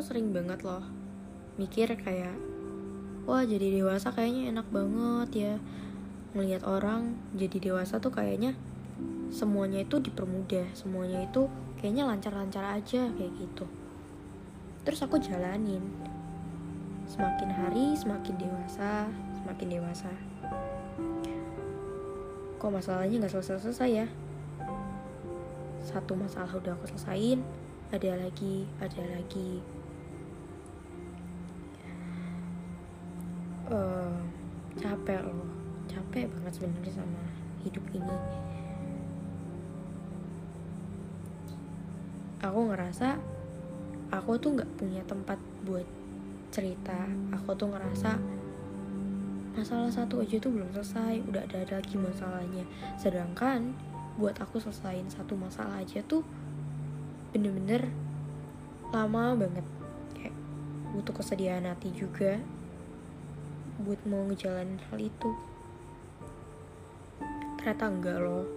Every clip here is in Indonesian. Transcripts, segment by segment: aku sering banget loh mikir kayak, wah jadi dewasa kayaknya enak banget ya. Melihat orang jadi dewasa tuh kayaknya semuanya itu dipermudah, semuanya itu kayaknya lancar-lancar aja kayak gitu. Terus aku jalanin, semakin hari semakin dewasa. Kok masalahnya gak selesai-selesai ya? Satu masalah udah aku selesain, ada lagi. Capek banget sebenarnya sama hidup ini. Aku ngerasa aku tuh gak punya tempat buat cerita. Aku tuh ngerasa masalah satu aja tuh belum selesai, udah ada lagi masalahnya. Sedangkan buat aku selesain satu masalah aja tuh bener-bener lama banget. Kayak butuh kesediaan hati juga buat mau ngejalanin hal itu. Ternyata enggak loh.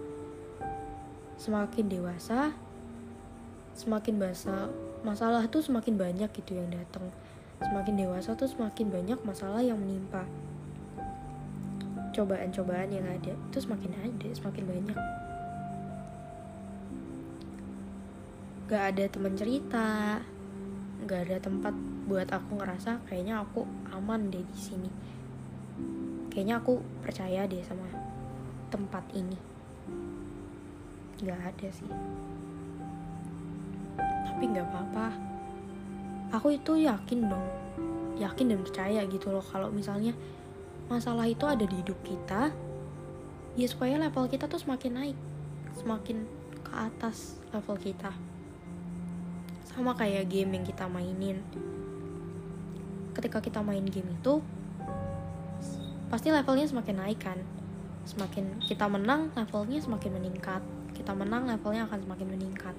Semakin dewasa, semakin basah, masalah tuh semakin banyak gitu yang datang. Semakin dewasa tuh semakin banyak masalah yang menimpa. Cobaan-cobaan yang ada itu semakin banyak. Gak ada teman cerita, gak ada tempat buat aku ngerasa kayaknya aku aman deh di sini. Kayaknya aku percaya deh sama tempat ini. Gak ada sih. Tapi gak apa-apa. Aku itu yakin dan percaya gitu loh, kalau misalnya masalah itu ada di hidup kita ya, supaya level kita tuh semakin naik, semakin ke atas level kita. Sama kayak game yang kita mainin. Ketika kita main game itu pasti levelnya semakin naik kan. Semakin kita menang, levelnya semakin meningkat. Kita menang, levelnya akan semakin meningkat.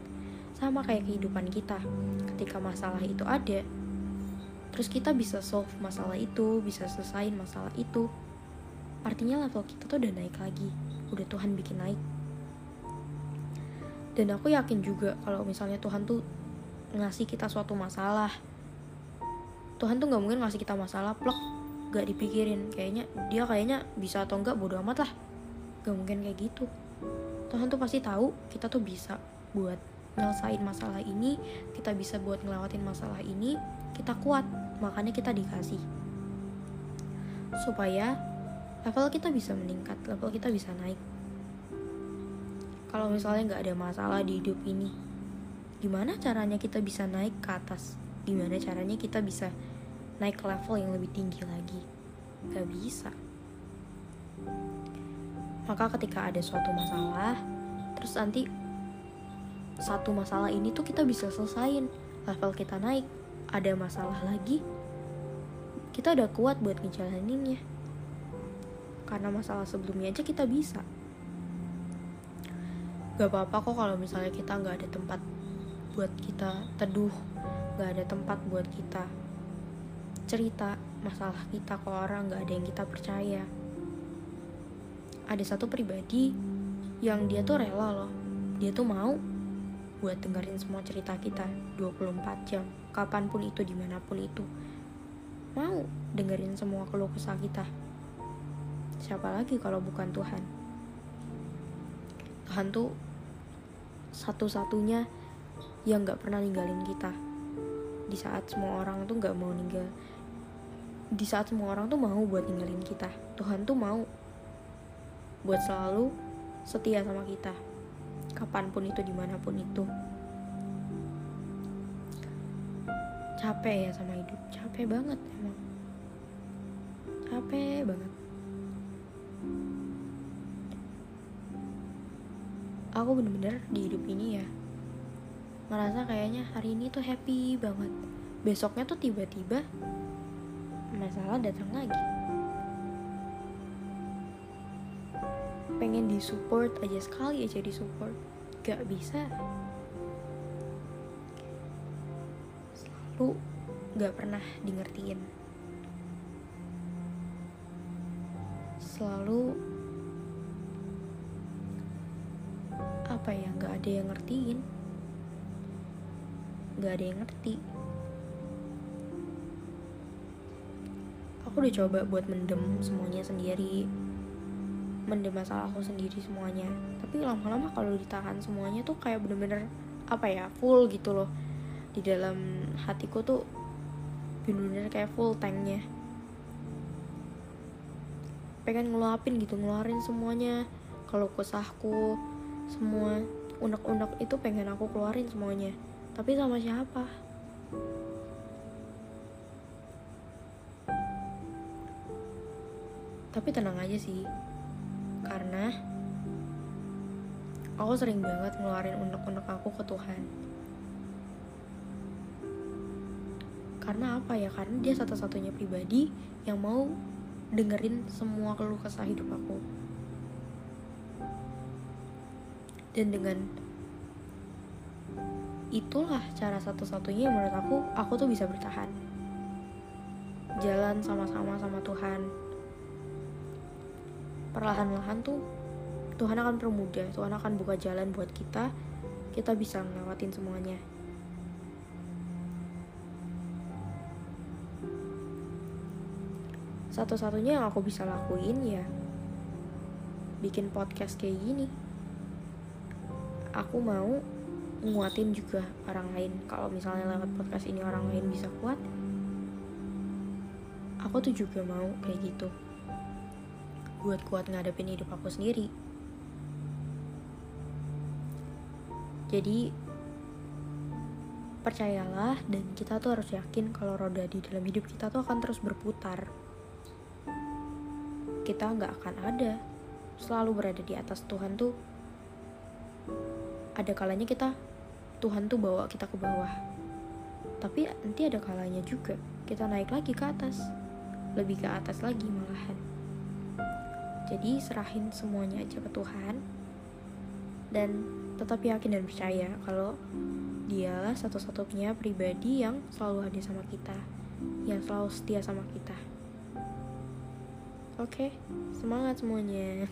Sama kayak kehidupan kita. Ketika masalah itu ada, terus kita bisa solve masalah itu, bisa selesain masalah itu, artinya level kita tuh udah naik lagi, udah Tuhan bikin naik. Dan aku yakin juga kalau misalnya Tuhan tuh ngasih kita suatu masalah, Tuhan tuh nggak mungkin ngasih kita masalah plek, nggak dipikirin. Kayaknya dia bisa atau nggak bodo amat lah, nggak mungkin kayak gitu. Tuhan tuh pasti tahu kita tuh bisa buat nyelesain masalah ini, kita bisa buat ngelewatin masalah ini, kita kuat, makanya kita dikasih supaya level kita bisa meningkat, level kita bisa naik. Kalau misalnya gak ada masalah di hidup ini, gimana caranya kita bisa naik ke atas? Gimana caranya kita bisa naik ke level yang lebih tinggi lagi? Gak bisa. Maka ketika ada suatu masalah, terus nanti satu masalah ini tuh kita bisa selesain, level kita naik. Ada masalah lagi, kita udah kuat buat ngejalaninnya, karena masalah sebelumnya aja kita bisa. Gak apa-apa kok kalau misalnya kita gak ada tempat buat kita teduh, gak ada tempat buat kita cerita masalah kita ke orang, gak ada yang kita percaya. Ada satu pribadi yang dia tuh rela loh, dia tuh mau buat dengerin semua cerita kita 24 jam, kapanpun itu, dimanapun itu, mau dengerin semua keluh kesah kita. Siapa lagi kalau bukan Tuhan? Tuhan tuh satu-satunya yang gak pernah ninggalin kita. Di saat semua orang tuh gak mau ninggal, di saat semua orang tuh mau buat ninggalin kita, Tuhan tuh mau buat selalu setia sama kita, kapanpun itu, dimanapun itu. Capek ya sama hidup, capek banget emang, capek banget. Aku bener-bener di hidup ini ya merasa kayaknya hari ini tuh happy banget, besoknya tuh tiba-tiba masalah datang lagi. Pengen disupport aja, sekali aja disupport, gak bisa. Selalu gak pernah dingertiin, selalu gak ada yang ngertiin, gak ada yang ngerti. aku udah coba buat mendem semuanya sendiri, mendem masalah aku sendiri semuanya. Tapi lama-lama kalau ditahan semuanya tuh kayak bener-bener full gitu loh. Di dalam hatiku tuh bener-bener kayak full tanknya, pengen ngeluapin gitu, ngeluarin semuanya, kalau kesahku semua, unek-unek itu pengen aku keluarin semuanya. Tapi sama siapa? Tapi tenang aja sih, karena aku sering banget ngeluarin unek-unek aku ke Tuhan. Karena apa ya? Karena dia satu-satunya pribadi yang mau dengerin semua keluh kesah hidup aku. Dan dengan itulah cara satu-satunya yang menurut aku tuh bisa bertahan. Jalan sama-sama sama Tuhan. Perlahan-lahan tuh Tuhan akan permudah, Tuhan akan buka jalan buat kita. Kita bisa ngelewatin semuanya. Satu-satunya yang aku bisa lakuin ya bikin podcast kayak gini. Aku mau nguatin juga orang lain. Kalau misalnya lewat podcast ini orang lain bisa kuat, aku tuh juga mau kayak gitu, buat kuat ngadepin hidup aku sendiri. Jadi percayalah, dan kita tuh harus yakin kalau roda di dalam hidup kita tuh akan terus berputar. Kita gak akan ada selalu berada di atas Tuhan tuh. Ada kalanya kita, Tuhan tuh bawa kita ke bawah. Tapi nanti ada kalanya juga kita naik lagi ke atas, lebih ke atas lagi malahan. Jadi serahin semuanya aja ke Tuhan, dan tetap yakin dan percaya kalau dialah satu-satunya pribadi yang selalu hadir sama kita, yang selalu setia sama kita. Oke, semangat semuanya.